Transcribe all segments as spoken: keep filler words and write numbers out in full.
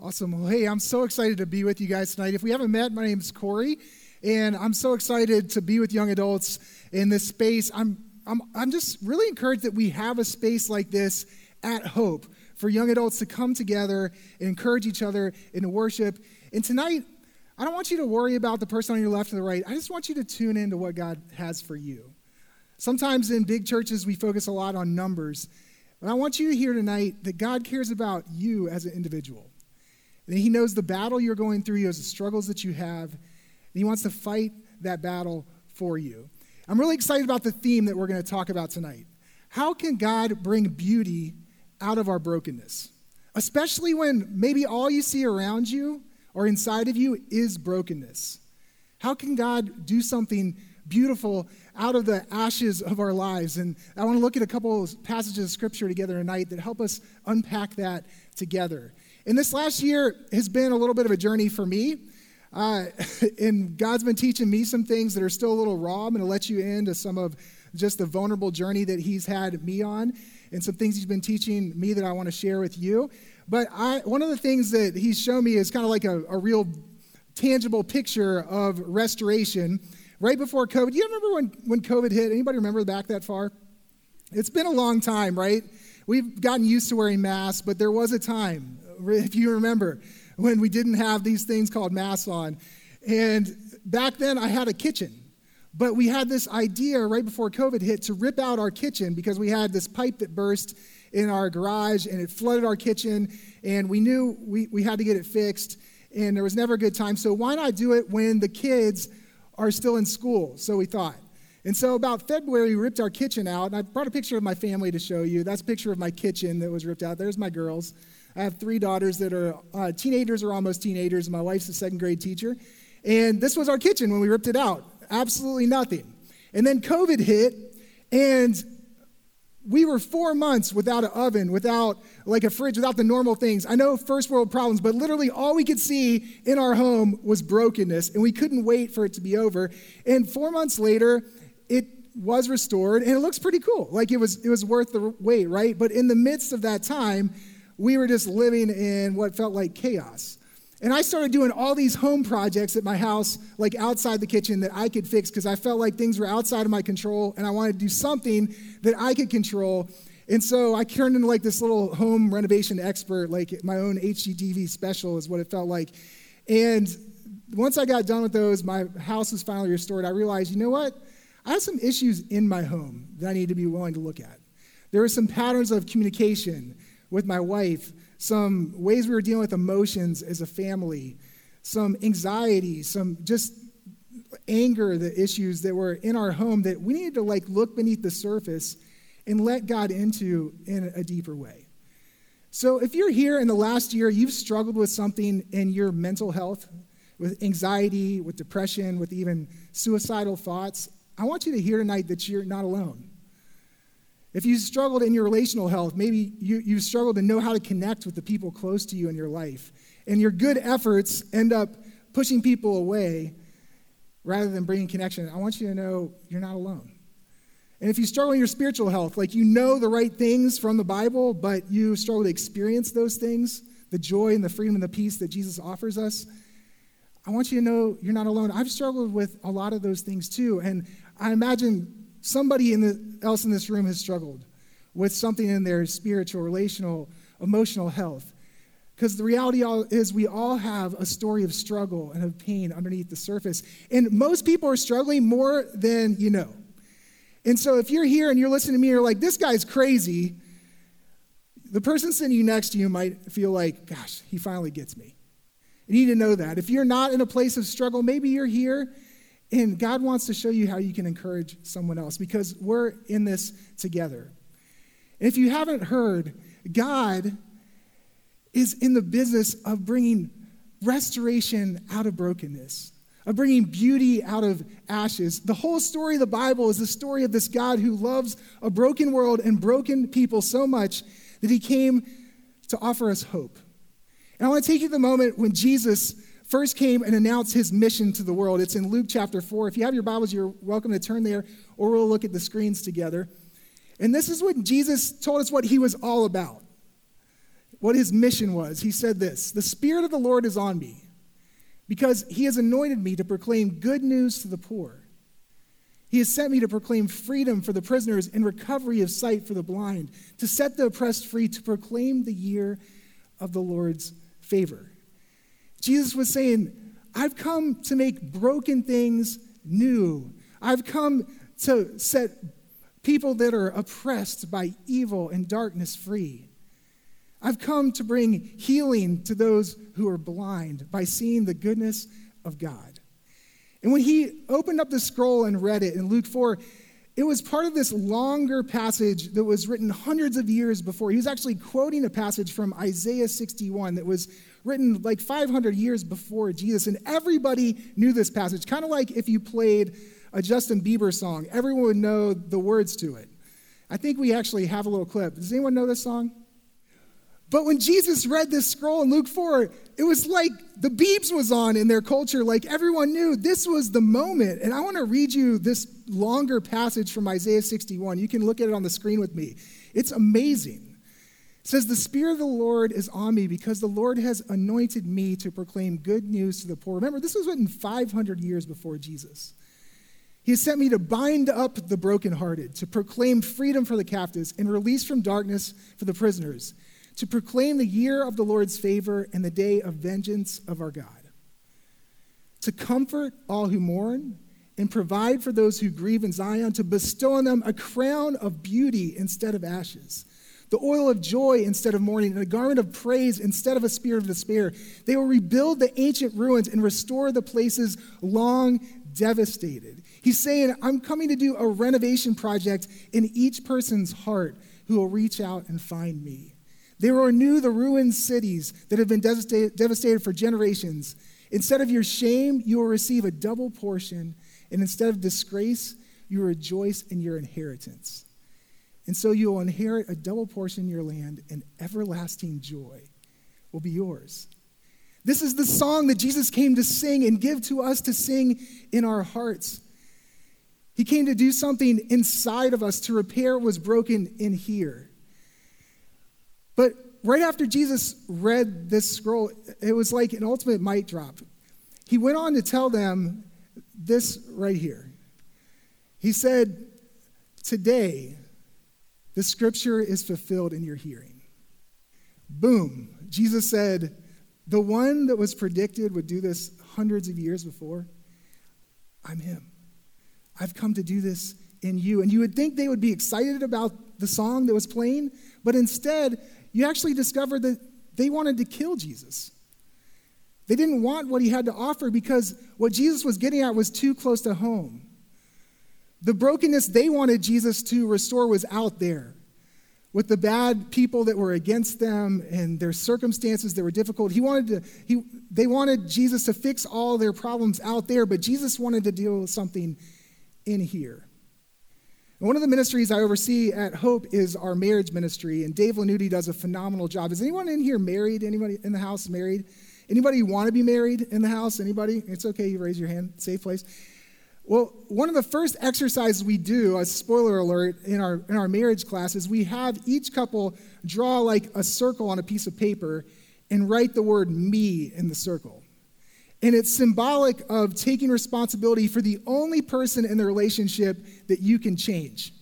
Awesome. Well, hey, I'm so excited to be with you guys tonight. If we haven't met, my name is Corey, and I'm so excited to be with young adults in this space. I'm I'm I'm just really encouraged that we have a space like this at Hope for young adults to come together and encourage each other and to worship. And tonight, I don't want you to worry about the person on your left and the right. I just want you to tune into what God has for you. Sometimes in big churches, we focus a lot on numbers. But I want you to hear tonight that God cares about you as an individual. And he knows the battle you're going through. He knows the struggles that you have. And he wants to fight that battle for you. I'm really excited about the theme that we're going to talk about tonight. How can God bring beauty out of our brokenness? Especially when maybe all you see around you or inside of you is brokenness. How can God do something beautiful out of the ashes of our lives? And I want to look at a couple of passages of Scripture together tonight that help us unpack that together. And this last year has been a little bit of a journey for me. Uh, and God's been teaching me some things that are still a little raw. I'm going to let you into some of just the vulnerable journey that he's had me on and some things he's been teaching me that I want to share with you. But I, one of the things that he's shown me is kind of like a, a real tangible picture of restoration. Right before COVID, you remember when, when COVID hit? Anybody remember back that far? It's been a long time, right? We've gotten used to wearing masks, but there was a time, if you remember, when we didn't have these things called masks on. And back then, I had a kitchen. But we had this idea right before COVID hit to rip out our kitchen because we had this pipe that burst in our garage, and it flooded our kitchen, and we knew we, we had to get it fixed, and there was never a good time. So why not do it when the kids are still in school? So we thought. And so about February, we ripped our kitchen out, and I brought a picture of my family to show you. That's a picture of my kitchen that was ripped out. There's my girls. I have three daughters that are uh, teenagers or almost teenagers. My wife's a second grade teacher. And this was our kitchen when we ripped it out. Absolutely nothing. And then COVID hit, and we were four months without an oven, without like a fridge, without the normal things. I know first world problems, but literally all we could see in our home was brokenness, and we couldn't wait for it to be over. And four months later, it was restored, and it looks pretty cool. Like it was, it was worth the wait, right? But in the midst of that time, we were just living in what felt like chaos. And I started doing all these home projects at my house, like outside the kitchen, that I could fix because I felt like things were outside of my control, and I wanted to do something that I could control. And so I turned into like this little home renovation expert, like my own H G T V special is what it felt like. And once I got done with those, my house was finally restored. I realized, you know what? I have some issues in my home that I need to be willing to look at. There were some patterns of communication with my wife, some ways we were dealing with emotions as a family, some anxiety, some just anger, the issues that were in our home that we needed to like look beneath the surface and let God into in a deeper way. So if you're here in the last year, you've struggled with something in your mental health, with anxiety, with depression, with even suicidal thoughts, I want you to hear tonight that you're not alone. If you struggled in your relational health, maybe you, you struggled to know how to connect with the people close to you in your life, and your good efforts end up pushing people away rather than bringing connection, I want you to know you're not alone. And if you struggle in your spiritual health, like you know the right things from the Bible, but you struggle to experience those things, the joy and the freedom and the peace that Jesus offers us, I want you to know you're not alone. I've struggled with a lot of those things too, and I imagine somebody in the, else in this room has struggled with something in their spiritual, relational, emotional health. Because the reality is we all have a story of struggle and of pain underneath the surface. And most people are struggling more than you know. And so if you're here and you're listening to me, you're like, this guy's crazy. The person sitting you next to you might feel like, gosh, he finally gets me. You need to know that. If you're not in a place of struggle, maybe you're here, and God wants to show you how you can encourage someone else because we're in this together. And if you haven't heard, God is in the business of bringing restoration out of brokenness, of bringing beauty out of ashes. The whole story of the Bible is the story of this God who loves a broken world and broken people so much that he came to offer us hope. And I want to take you to the moment when Jesus first came and announced his mission to the world. It's in Luke chapter four. If you have your Bibles, you're welcome to turn there, or we'll look at the screens together. And this is when Jesus told us what he was all about. what his mission was. He said this, "The Spirit of the Lord is on me, because he has anointed me to proclaim good news to the poor. He has sent me to proclaim freedom for the prisoners and recovery of sight for the blind, to set the oppressed free, to proclaim the year of the Lord's favor." Jesus was saying, I've come to make broken things new. I've come to set people that are oppressed by evil and darkness free. I've come to bring healing to those who are blind by seeing the goodness of God. And when he opened up the scroll and read it in Luke four, it was part of this longer passage that was written hundreds of years before. He was actually quoting a passage from Isaiah sixty-one that was written like five hundred years before Jesus. And everybody knew this passage, kind of like if you played a Justin Bieber song. Everyone would know the words to it. I think we actually have a little clip. Does anyone know this song? But when Jesus read this scroll in Luke four, it was like the beeps was on in their culture. Like everyone knew this was the moment. And I want to read you this longer passage from Isaiah sixty-one. You can look at it on the screen with me. It's amazing. It says, "The Spirit of the Lord is on me because the Lord has anointed me to proclaim good news to the poor." Remember, this was written five hundred years before Jesus. "He has sent me to bind up the brokenhearted, to proclaim freedom for the captives and release from darkness for the prisoners, to proclaim the year of the Lord's favor and the day of vengeance of our God, to comfort all who mourn and provide for those who grieve in Zion, to bestow on them a crown of beauty instead of ashes, the oil of joy instead of mourning, and a garment of praise instead of a spirit of despair. They will rebuild the ancient ruins and restore the places long devastated." He's saying, I'm coming to do a renovation project in each person's heart who will reach out and find me. They will renew the ruined cities that have been devastated for generations. Instead of your shame, you will receive a double portion, and instead of disgrace, you rejoice in your inheritance. And so you will inherit a double portion in your land, and everlasting joy will be yours. This is the song that Jesus came to sing and give to us to sing in our hearts. He came to do something inside of us to repair what was broken in here. But right after Jesus read this scroll, it was like an ultimate mic drop. He went on to tell them this right here. He said, "Today, the scripture is fulfilled in your hearing." Boom. Jesus said, the one that was predicted would do this hundreds of years before, I'm him. I've come to do this in you. And you would think they would be excited about the song that was playing, but instead, you actually discovered that they wanted to kill Jesus. They didn't want what he had to offer because what Jesus was getting at was too close to home. The brokenness they wanted Jesus to restore was out there with the bad people that were against them and their circumstances that were difficult. He wanted to, he, they wanted Jesus to fix all their problems out there, but Jesus wanted to deal with something in here. One of the ministries I oversee at Hope is our marriage ministry, and Dave Lanute does a phenomenal job. Is anyone in here married? Anybody in the house married? Anybody want to be married in the house? Anybody? It's okay, you raise your hand. Safe place. Well, one of the first exercises we do, a spoiler alert, in our in our marriage class is we have each couple draw like a circle on a piece of paper and write the word me in the circle. And it's symbolic of taking responsibility for the only person in the relationship that you can change.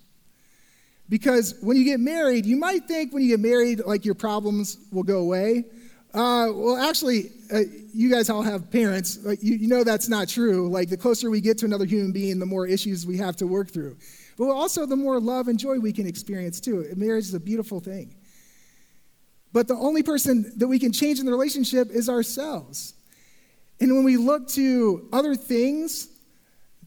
Because when you get married, you might think when you get married, like your problems will go away. Uh, well, actually, uh, you guys all have parents. Like, you, you know that's not true. Like the closer we get to another human being, the more issues we have to work through. But also the more love and joy we can experience too. Marriage is a beautiful thing. But the only person that we can change in the relationship is ourselves. And when we look to other things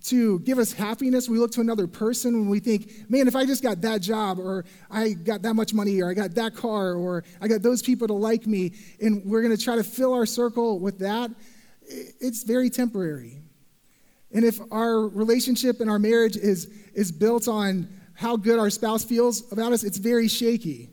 to give us happiness, we look to another person when we think, man, if I just got that job, or I got that much money, or I got that car, or I got those people to like me, and we're going to try to fill our circle with that, it's very temporary. And if our relationship and our marriage is, is built on how good our spouse feels about us, it's very shaky.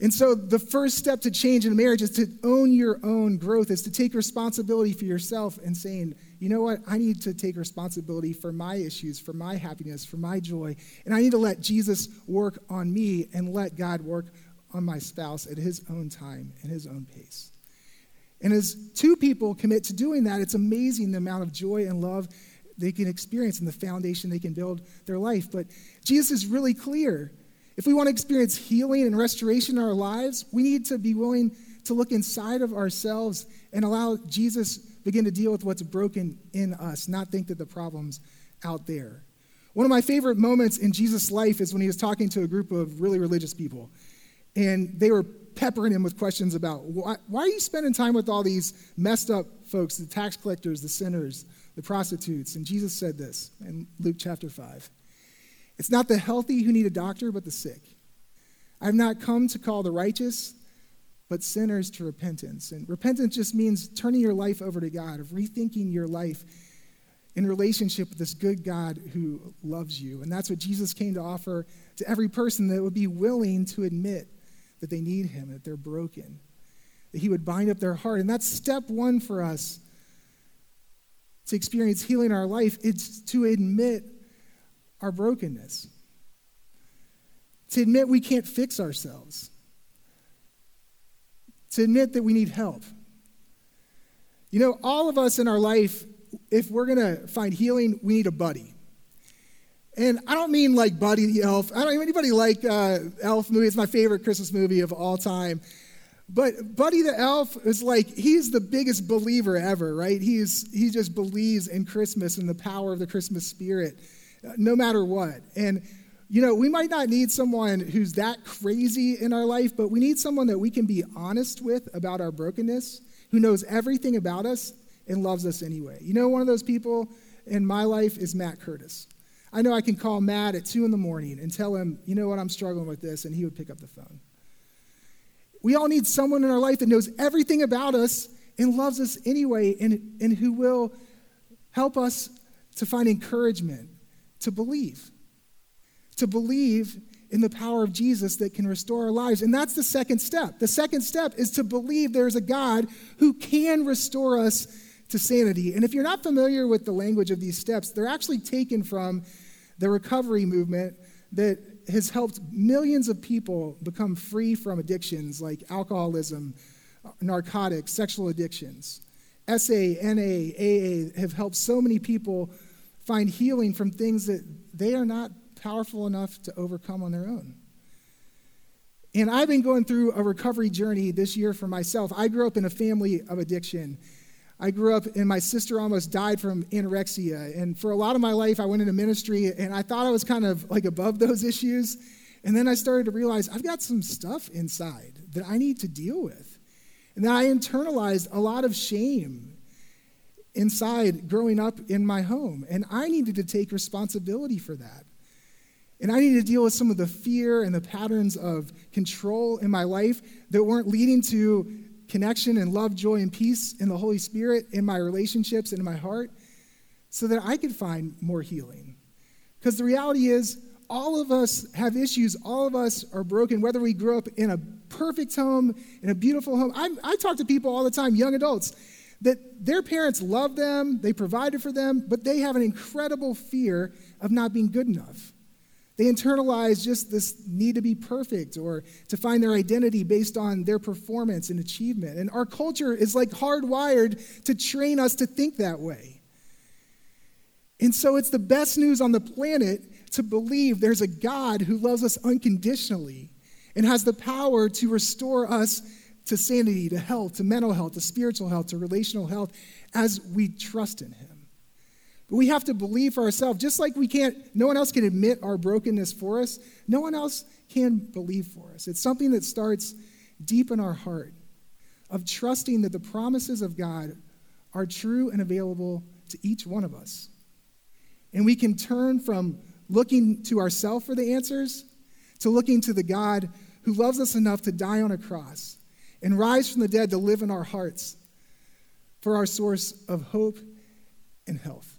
And so the first step to change in marriage is to own your own growth, is to take responsibility for yourself and saying, you know what, I need to take responsibility for my issues, for my happiness, for my joy, and I need to let Jesus work on me and let God work on my spouse at his own time and his own pace. And as two people commit to doing that, it's amazing the amount of joy and love they can experience and the foundation they can build their life. But Jesus is really clear. If we want to experience healing and restoration in our lives, we need to be willing to look inside of ourselves and allow Jesus begin to deal with what's broken in us, not think that the problem's out there. One of my favorite moments in Jesus' life is when he was talking to a group of really religious people, and they were peppering him with questions about, why, why are you spending time with all these messed up folks, the tax collectors, the sinners, the prostitutes? And Jesus said this in Luke chapter five. It's not the healthy who need a doctor, but the sick. I've not come to call the righteous, but sinners to repentance. And repentance just means turning your life over to God, of rethinking your life in relationship with this good God who loves you. And that's what Jesus came to offer to every person that would be willing to admit that they need him, that they're broken, that he would bind up their heart. And that's step one for us to experience healing in our life. It's to admit our brokenness, to admit we can't fix ourselves, to admit that we need help. You know, all of us in our life, if we're going to find healing, we need a buddy. And I don't mean like Buddy the Elf. I don't anybody like uh, Elf movie. It's my favorite Christmas movie of all time. But Buddy the Elf is like, he's the biggest believer ever, right? He's he just believes in Christmas and the power of the Christmas spirit, no matter what. And, you know, we might not need someone who's that crazy in our life, but we need someone that we can be honest with about our brokenness, who knows everything about us and loves us anyway. You know, one of those people in my life is Matt Curtis. I know I can call Matt at two in the morning and tell him, you know what, I'm struggling with this, and he would pick up the phone. We all need someone in our life that knows everything about us and loves us anyway, and, and who will help us to find encouragement, to believe, to believe in the power of Jesus that can restore our lives. And that's the second step. The second step is to believe there's a God who can restore us to sanity. And if you're not familiar with the language of these steps, they're actually taken from the recovery movement that has helped millions of people become free from addictions like alcoholism, narcotics, sexual addictions. S A, N A, A A have helped so many people find healing from things that they are not powerful enough to overcome on their own. And I've been going through a recovery journey this year for myself. I grew up in a family of addiction. I grew up, and my sister almost died from anorexia. And for a lot of my life, I went into ministry, and I thought I was kind of like above those issues. And then I started to realize I've got some stuff inside that I need to deal with. And then I internalized a lot of shame inside growing up in my home. And I needed to take responsibility for that. And I needed to deal with some of the fear and the patterns of control in my life that weren't leading to connection and love, joy, and peace in the Holy Spirit, in my relationships, and in my heart, so that I could find more healing. Because the reality is, all of us have issues. All of us are broken, whether we grew up in a perfect home, in a beautiful home. I, I talk to people all the time, young adults, that their parents loved them, they provided for them, but they have an incredible fear of not being good enough. They internalize just this need to be perfect or to find their identity based on their performance and achievement. And our culture is like hardwired to train us to think that way. And so it's the best news on the planet to believe there's a God who loves us unconditionally and has the power to restore us to sanity, to health, to mental health, to spiritual health, to relational health as we trust in him. We have to believe for ourselves. Just like we can't, no one else can admit our brokenness for us, no one else can believe for us. It's something that starts deep in our heart of trusting that the promises of God are true and available to each one of us. And we can turn from looking to ourselves for the answers to looking to the God who loves us enough to die on a cross and rise from the dead to live in our hearts for our source of hope and health.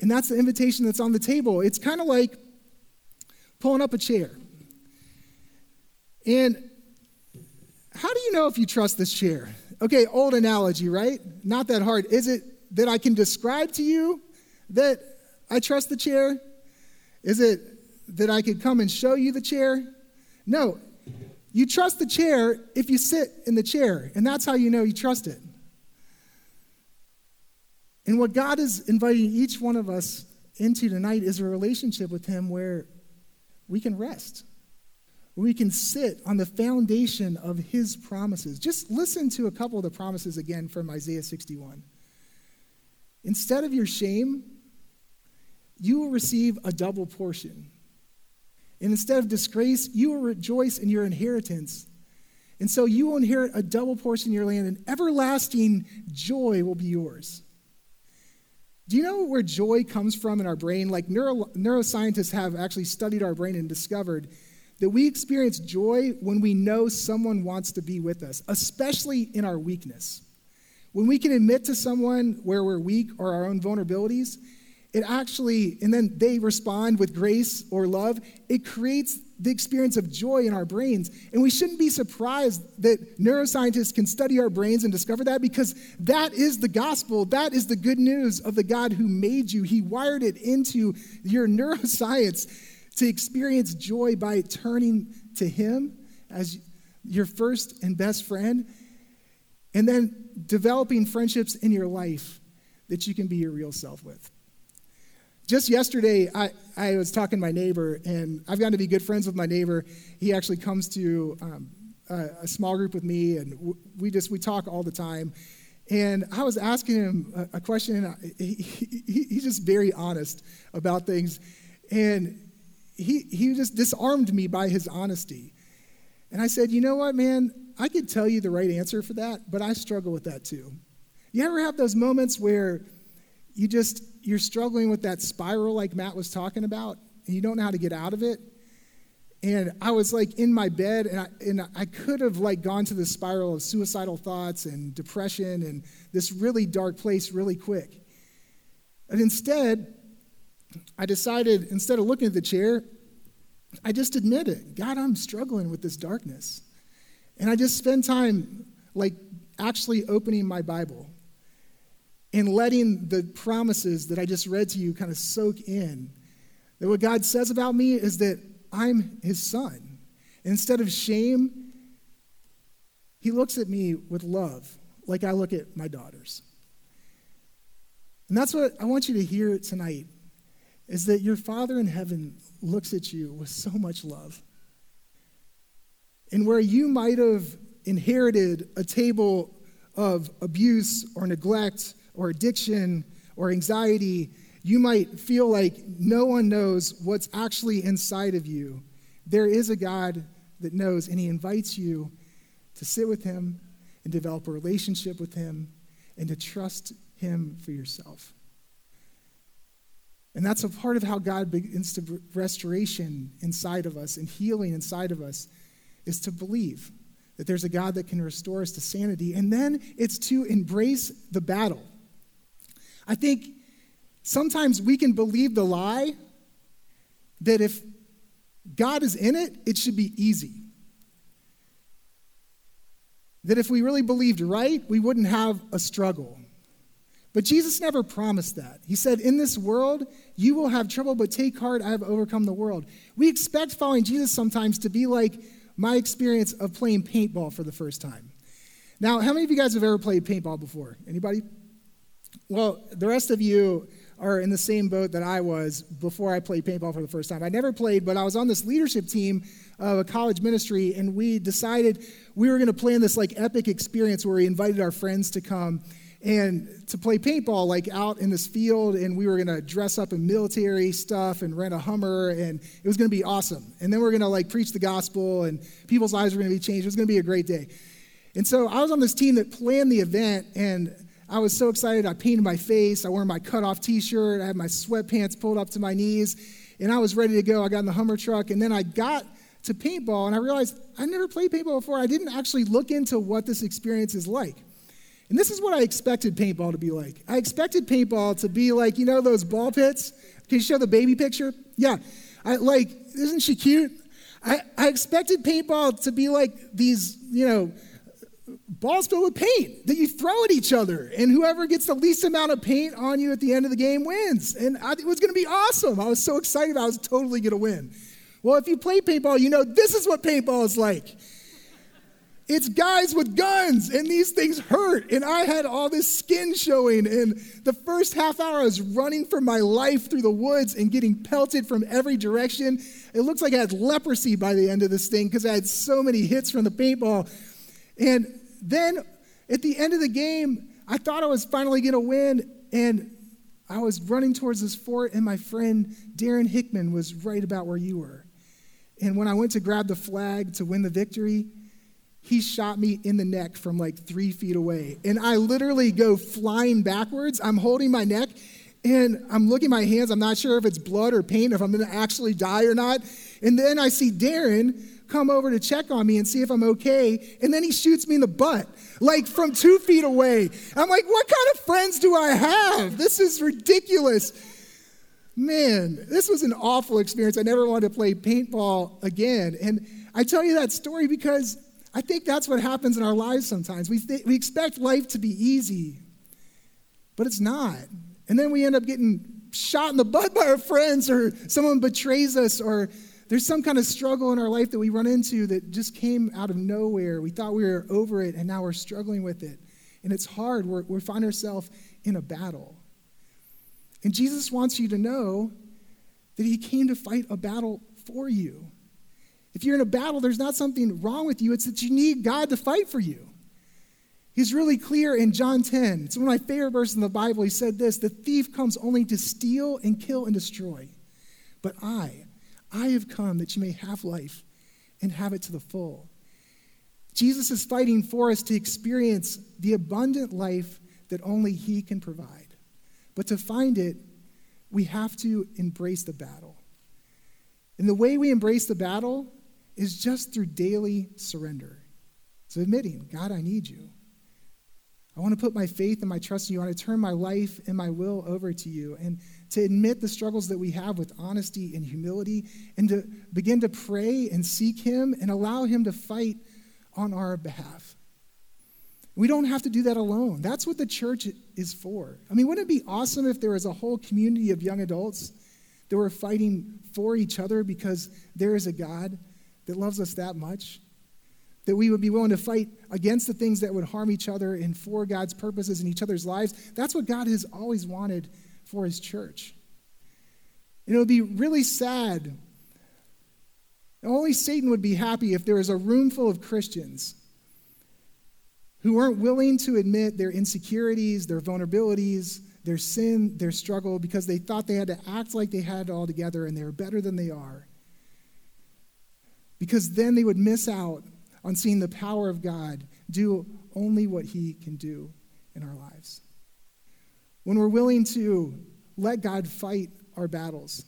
And that's the invitation that's on the table. It's kind of like pulling up a chair. And how do you know if you trust this chair? Okay, old analogy, right? Not that hard. Is it that I can describe to you that I trust the chair? Is it that I could come and show you the chair? No. You trust the chair if you sit in the chair, and that's how you know you trust it. And what God is inviting each one of us into tonight is a relationship with him where we can rest, where we can sit on the foundation of his promises. Just listen to a couple of the promises again from Isaiah sixty-one. Instead of your shame, you will receive a double portion. And instead of disgrace, you will rejoice in your inheritance. And so you will inherit a double portion of your land, and everlasting joy will be yours. Do you know where joy comes from in our brain? Like neuro, neuroscientists have actually studied our brain and discovered that we experience joy when we know someone wants to be with us, especially in our weakness. When we can admit to someone where we're weak or our own vulnerabilities, it actually, and then they respond with grace or love, it creates the experience of joy in our brains. And we shouldn't be surprised that neuroscientists can study our brains and discover that, because that is the gospel. That is the good news of the God who made you. He wired it into your neuroscience to experience joy by turning to him as your first and best friend, and then developing friendships in your life that you can be your real self with. Just yesterday, I, I was talking to my neighbor, and I've gotten to be good friends with my neighbor. He actually comes to um, a, a small group with me, and w- we just we talk all the time. And I was asking him a, a question, and I, he, he, he's just very honest about things. And he he just disarmed me by his honesty. And I said, you know what, man? I could tell you the right answer for that, but I struggle with that too. You ever have those moments where you just... you're struggling with that spiral like Matt was talking about, and you don't know how to get out of it? And I was like in my bed, and I, and I could have like gone to this spiral of suicidal thoughts and depression and this really dark place really quick. And instead, I decided, instead of looking at the chair, I just admitted, God, I'm struggling with this darkness. And I just spend time like actually opening my Bible and letting the promises that I just read to you kind of soak in. That what God says about me is that I'm his son. And instead of shame, he looks at me with love, like I look at my daughters. And that's what I want you to hear tonight, is that your Father in heaven looks at you with so much love. And where you might have inherited a table of abuse or neglect or addiction, or anxiety, you might feel like no one knows what's actually inside of you. There is a God that knows, and he invites you to sit with him and develop a relationship with him and to trust him for yourself. And that's a part of how God begins to restoration inside of us and healing inside of us, is to believe that there's a God that can restore us to sanity. And then it's to embrace the battle. I think sometimes we can believe the lie that if God is in it, it should be easy. That if we really believed right, we wouldn't have a struggle. But Jesus never promised that. He said, in this world, you will have trouble, but take heart, I have overcome the world. We expect following Jesus sometimes to be like my experience of playing paintball for the first time. Now, how many of you guys have ever played paintball before? Anybody? Well, the rest of you are in the same boat that I was before I played paintball for the first time. I never played, but I was on this leadership team of a college ministry, and we decided we were going to plan this like epic experience where we invited our friends to come and to play paintball like out in this field, and we were going to dress up in military stuff and rent a Hummer, and it was going to be awesome. And then we we're going to like preach the gospel, and people's lives were going to be changed. It was going to be a great day. And so I was on this team that planned the event, and I was so excited. I painted my face. I wore my cutoff T-shirt. I had my sweatpants pulled up to my knees, and I was ready to go. I got in the Hummer truck, and then I got to paintball, and I realized I never played paintball before. I didn't actually look into what this experience is like. And this is what I expected paintball to be like. I expected paintball to be like, you know, those ball pits? Can you show the baby picture? Yeah. I like, isn't she cute? I, I expected paintball to be like these, you know, balls filled with paint that you throw at each other, and whoever gets the least amount of paint on you at the end of the game wins. And I, it was going to be awesome. I was so excited. I was totally going to win. Well, if you play paintball, you know this is what paintball is like. It's guys with guns, and these things hurt. And I had all this skin showing. And the first half hour, I was running for my life through the woods and getting pelted from every direction. It looks like I had leprosy by the end of this thing because I had so many hits from the paintball. And then at the end of the game, I thought I was finally going to win. And I was running towards this fort, and my friend Darren Hickman was right about where you were. And when I went to grab the flag to win the victory, he shot me in the neck from like three feet away. And I literally go flying backwards. I'm holding my neck, and I'm looking at my hands. I'm not sure if it's blood or pain, if I'm going to actually die or not. And then I see Darren come over to check on me and see if I'm okay. And then he shoots me in the butt, like from two feet away. I'm like, what kind of friends do I have? This is ridiculous. Man, this was an awful experience. I never wanted to play paintball again. And I tell you that story because I think that's what happens in our lives sometimes. We th- we expect life to be easy, but it's not. And then we end up getting shot in the butt by our friends, or someone betrays us, or there's some kind of struggle in our life that we run into that just came out of nowhere. We thought we were over it, and now we're struggling with it. And it's hard. We're, we find ourselves in a battle. And Jesus wants you to know that he came to fight a battle for you. If you're in a battle, there's not something wrong with you. It's that you need God to fight for you. He's really clear in John ten. It's one of my favorite verses in the Bible. He said this, "The thief comes only to steal and kill and destroy. But I, I have come that you may have life and have it to the full." Jesus is fighting for us to experience the abundant life that only he can provide. But to find it, we have to embrace the battle. And the way we embrace the battle is just through daily surrender. So admitting, God, I need you. I want to put my faith and my trust in you. I want to turn my life and my will over to you. And to admit the struggles that we have with honesty and humility, and to begin to pray and seek him and allow him to fight on our behalf. We don't have to do that alone. That's what the church is for. I mean, wouldn't it be awesome if there was a whole community of young adults that were fighting for each other because there is a God that loves us that much? That we would be willing to fight against the things that would harm each other and for God's purposes in each other's lives. That's what God has always wanted for his church. And it would be really sad. Only Satan would be happy if there was a room full of Christians who aren't willing to admit their insecurities, their vulnerabilities, their sin, their struggle, because they thought they had to act like they had it all together and they were better than they are. Because then they would miss out on seeing the power of God do only what he can do in our lives. When we're willing to let God fight our battles,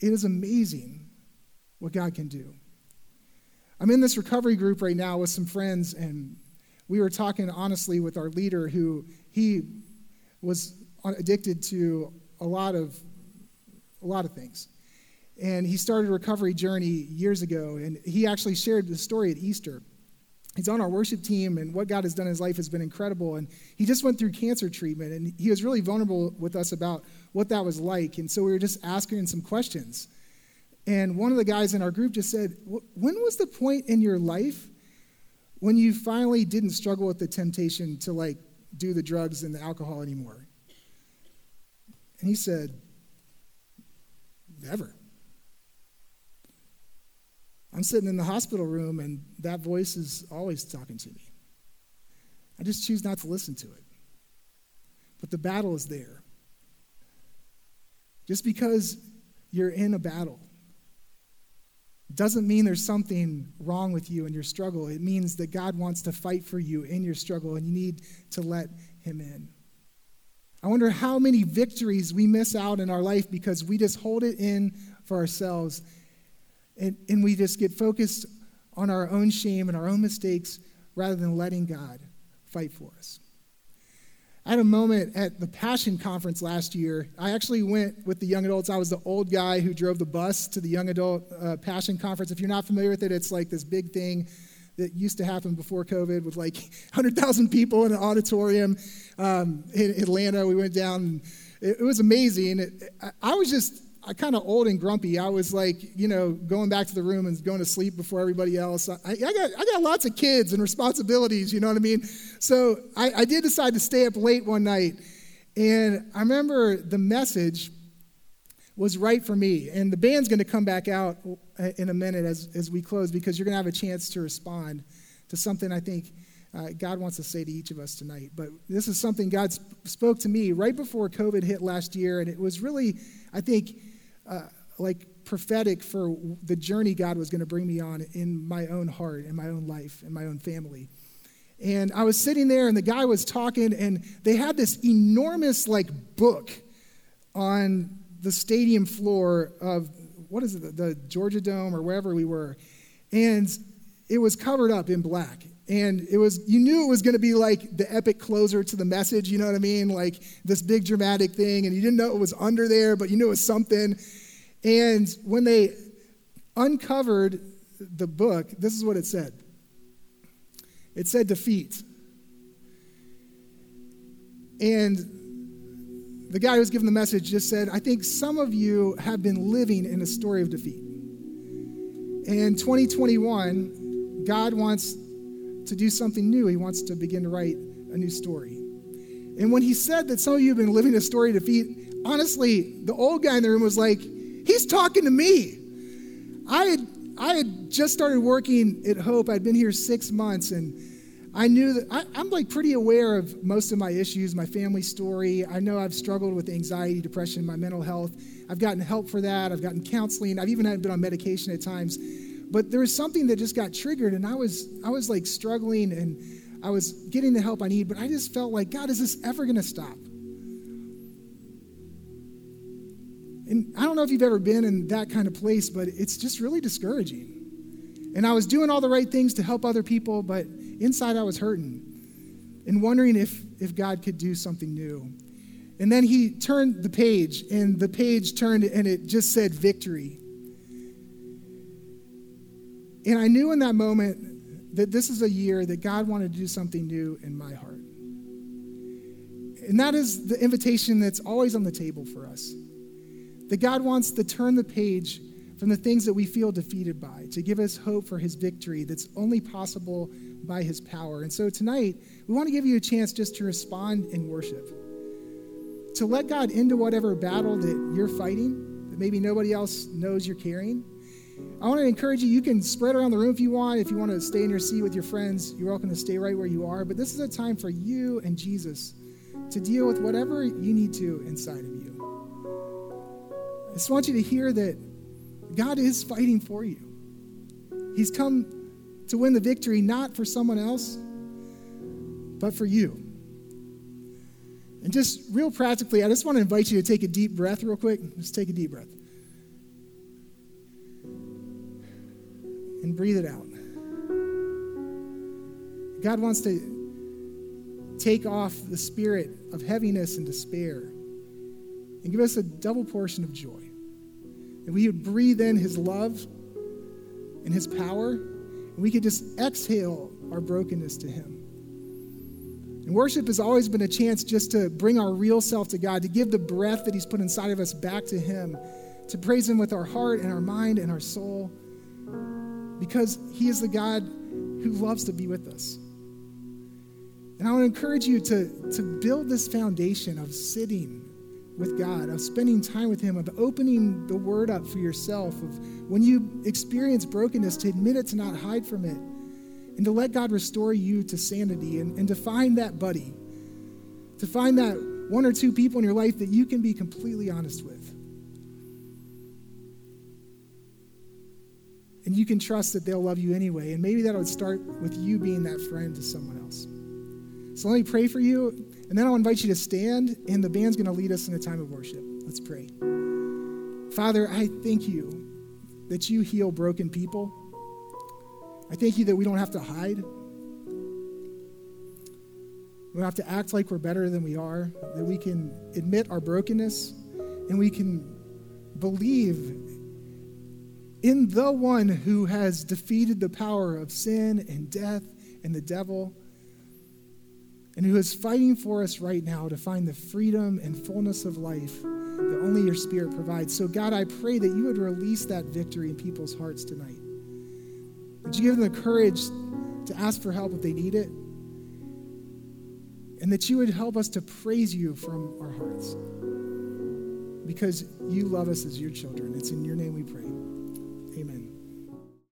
it is amazing what God can do. I'm in this recovery group right now with some friends, and we were talking honestly with our leader, who he was addicted to a lot of a lot of things. And he started a recovery journey years ago, and he actually shared the story at Easter. He's on our worship team, and what God has done in his life has been incredible. And he just went through cancer treatment, and he was really vulnerable with us about what that was like. And so we were just asking him some questions. And one of the guys in our group just said, "When was the point in your life when you finally didn't struggle with the temptation to, like, do the drugs and the alcohol anymore?" And he said, "Never. I'm sitting in the hospital room, and that voice is always talking to me. I just choose not to listen to it." But the battle is there. Just because you're in a battle doesn't mean there's something wrong with you and your struggle. It means that God wants to fight for you in your struggle, and you need to let him in. I wonder how many victories we miss out in our life because we just hold it in for ourselves, and, and we just get focused on our own shame and our own mistakes rather than letting God fight for us. I had a moment at the Passion Conference last year. I actually went with the young adults. I was the old guy who drove the bus to the young adult uh, Passion Conference. If you're not familiar with it, it's like this big thing that used to happen before COVID with like one hundred thousand people in an auditorium um, in Atlanta. We went down, and it, it was amazing. It, I, I was just, I kind of old and grumpy. I was like, you know, going back to the room and going to sleep before everybody else. I, I got I got lots of kids and responsibilities, you know what I mean? So I, I did decide to stay up late one night. And I remember the message was right for me. And the band's going to come back out in a minute as, as we close, because you're going to have a chance to respond to something I think uh, God wants to say to each of us tonight. But this is something God sp- spoke to me right before COVID hit last year. And it was really, I think, uh, like prophetic for the journey God was going to bring me on in my own heart, in my own life, in my own family. And I was sitting there, and the guy was talking, and they had this enormous, like, book on the stadium floor of, what is it, the Georgia Dome or wherever we were. And it was covered up in black. And it was, you knew it was going to be like the epic closer to the message, you know what I mean? Like this big dramatic thing. And you didn't know it was under there, but you knew it was something. And when they uncovered the book, this is what it said. It said defeat. And the guy who was giving the message just said, I think some of you have been living in a story of defeat. And twenty twenty-one, God wants to do something new. He wants to begin to write a new story. And when he said that some of you have been living a story of defeat, honestly, the old guy in the room was like, he's talking to me. I had I had just started working at Hope. I'd been here six months, and I knew that I, I'm like pretty aware of most of my issues, my family story. I know I've struggled with anxiety, depression, my mental health. I've gotten help for that. I've gotten counseling. I've even been on medication at times. But there was something that just got triggered, and I was I was like struggling, and I was getting the help I need, but I just felt like, God, is this ever going to stop? And I don't know if you've ever been in that kind of place, but it's just really discouraging. And I was doing all the right things to help other people, but inside I was hurting and wondering if, if God could do something new. And then he turned the page, and the page turned, and it just said victory. And I knew in that moment that this is a year that God wanted to do something new in my heart. And that is the invitation that's always on the table for us. That God wants to turn the page from the things that we feel defeated by, to give us hope for his victory that's only possible by his power. And so tonight, we want to give you a chance just to respond in worship, to let God into whatever battle that you're fighting, that maybe nobody else knows you're carrying. I want to encourage you, you can spread around the room if you want. If you want to stay in your seat with your friends, you're welcome to stay right where you are. But this is a time for you and Jesus to deal with whatever you need to inside of you. I just want you to hear that God is fighting for you. He's come to win the victory, not for someone else, but for you. And just real practically, I just want to invite you to take a deep breath real quick. Just take a deep breath. And breathe it out. God wants to take off the spirit of heaviness and despair and give us a double portion of joy. That we would breathe in his love and his power, and we could just exhale our brokenness to him. And worship has always been a chance just to bring our real self to God, to give the breath that he's put inside of us back to him, to praise him with our heart and our mind and our soul, because he is the God who loves to be with us. And I want to encourage you to, to build this foundation of sitting with God, of spending time with him, of opening the word up for yourself, of when you experience brokenness, to admit it, to not hide from it, and to let God restore you to sanity, and, and to find that buddy, to find that one or two people in your life that you can be completely honest with. And you can trust that they'll love you anyway, and maybe that would start with you being that friend to someone else. So let me pray for you, and then I'll invite you to stand, and the band's going to lead us in a time of worship. Let's pray. Father, I thank you that you heal broken people. I thank you that we don't have to hide. We don't have to act like we're better than we are, that we can admit our brokenness, and we can believe in the one who has defeated the power of sin and death and the devil, and who is fighting for us right now to find the freedom and fullness of life that only your Spirit provides. So God, I pray that you would release that victory in people's hearts tonight. Would you give them the courage to ask for help if they need it? And that you would help us to praise you from our hearts, because you love us as your children. It's in your name we pray. Amen.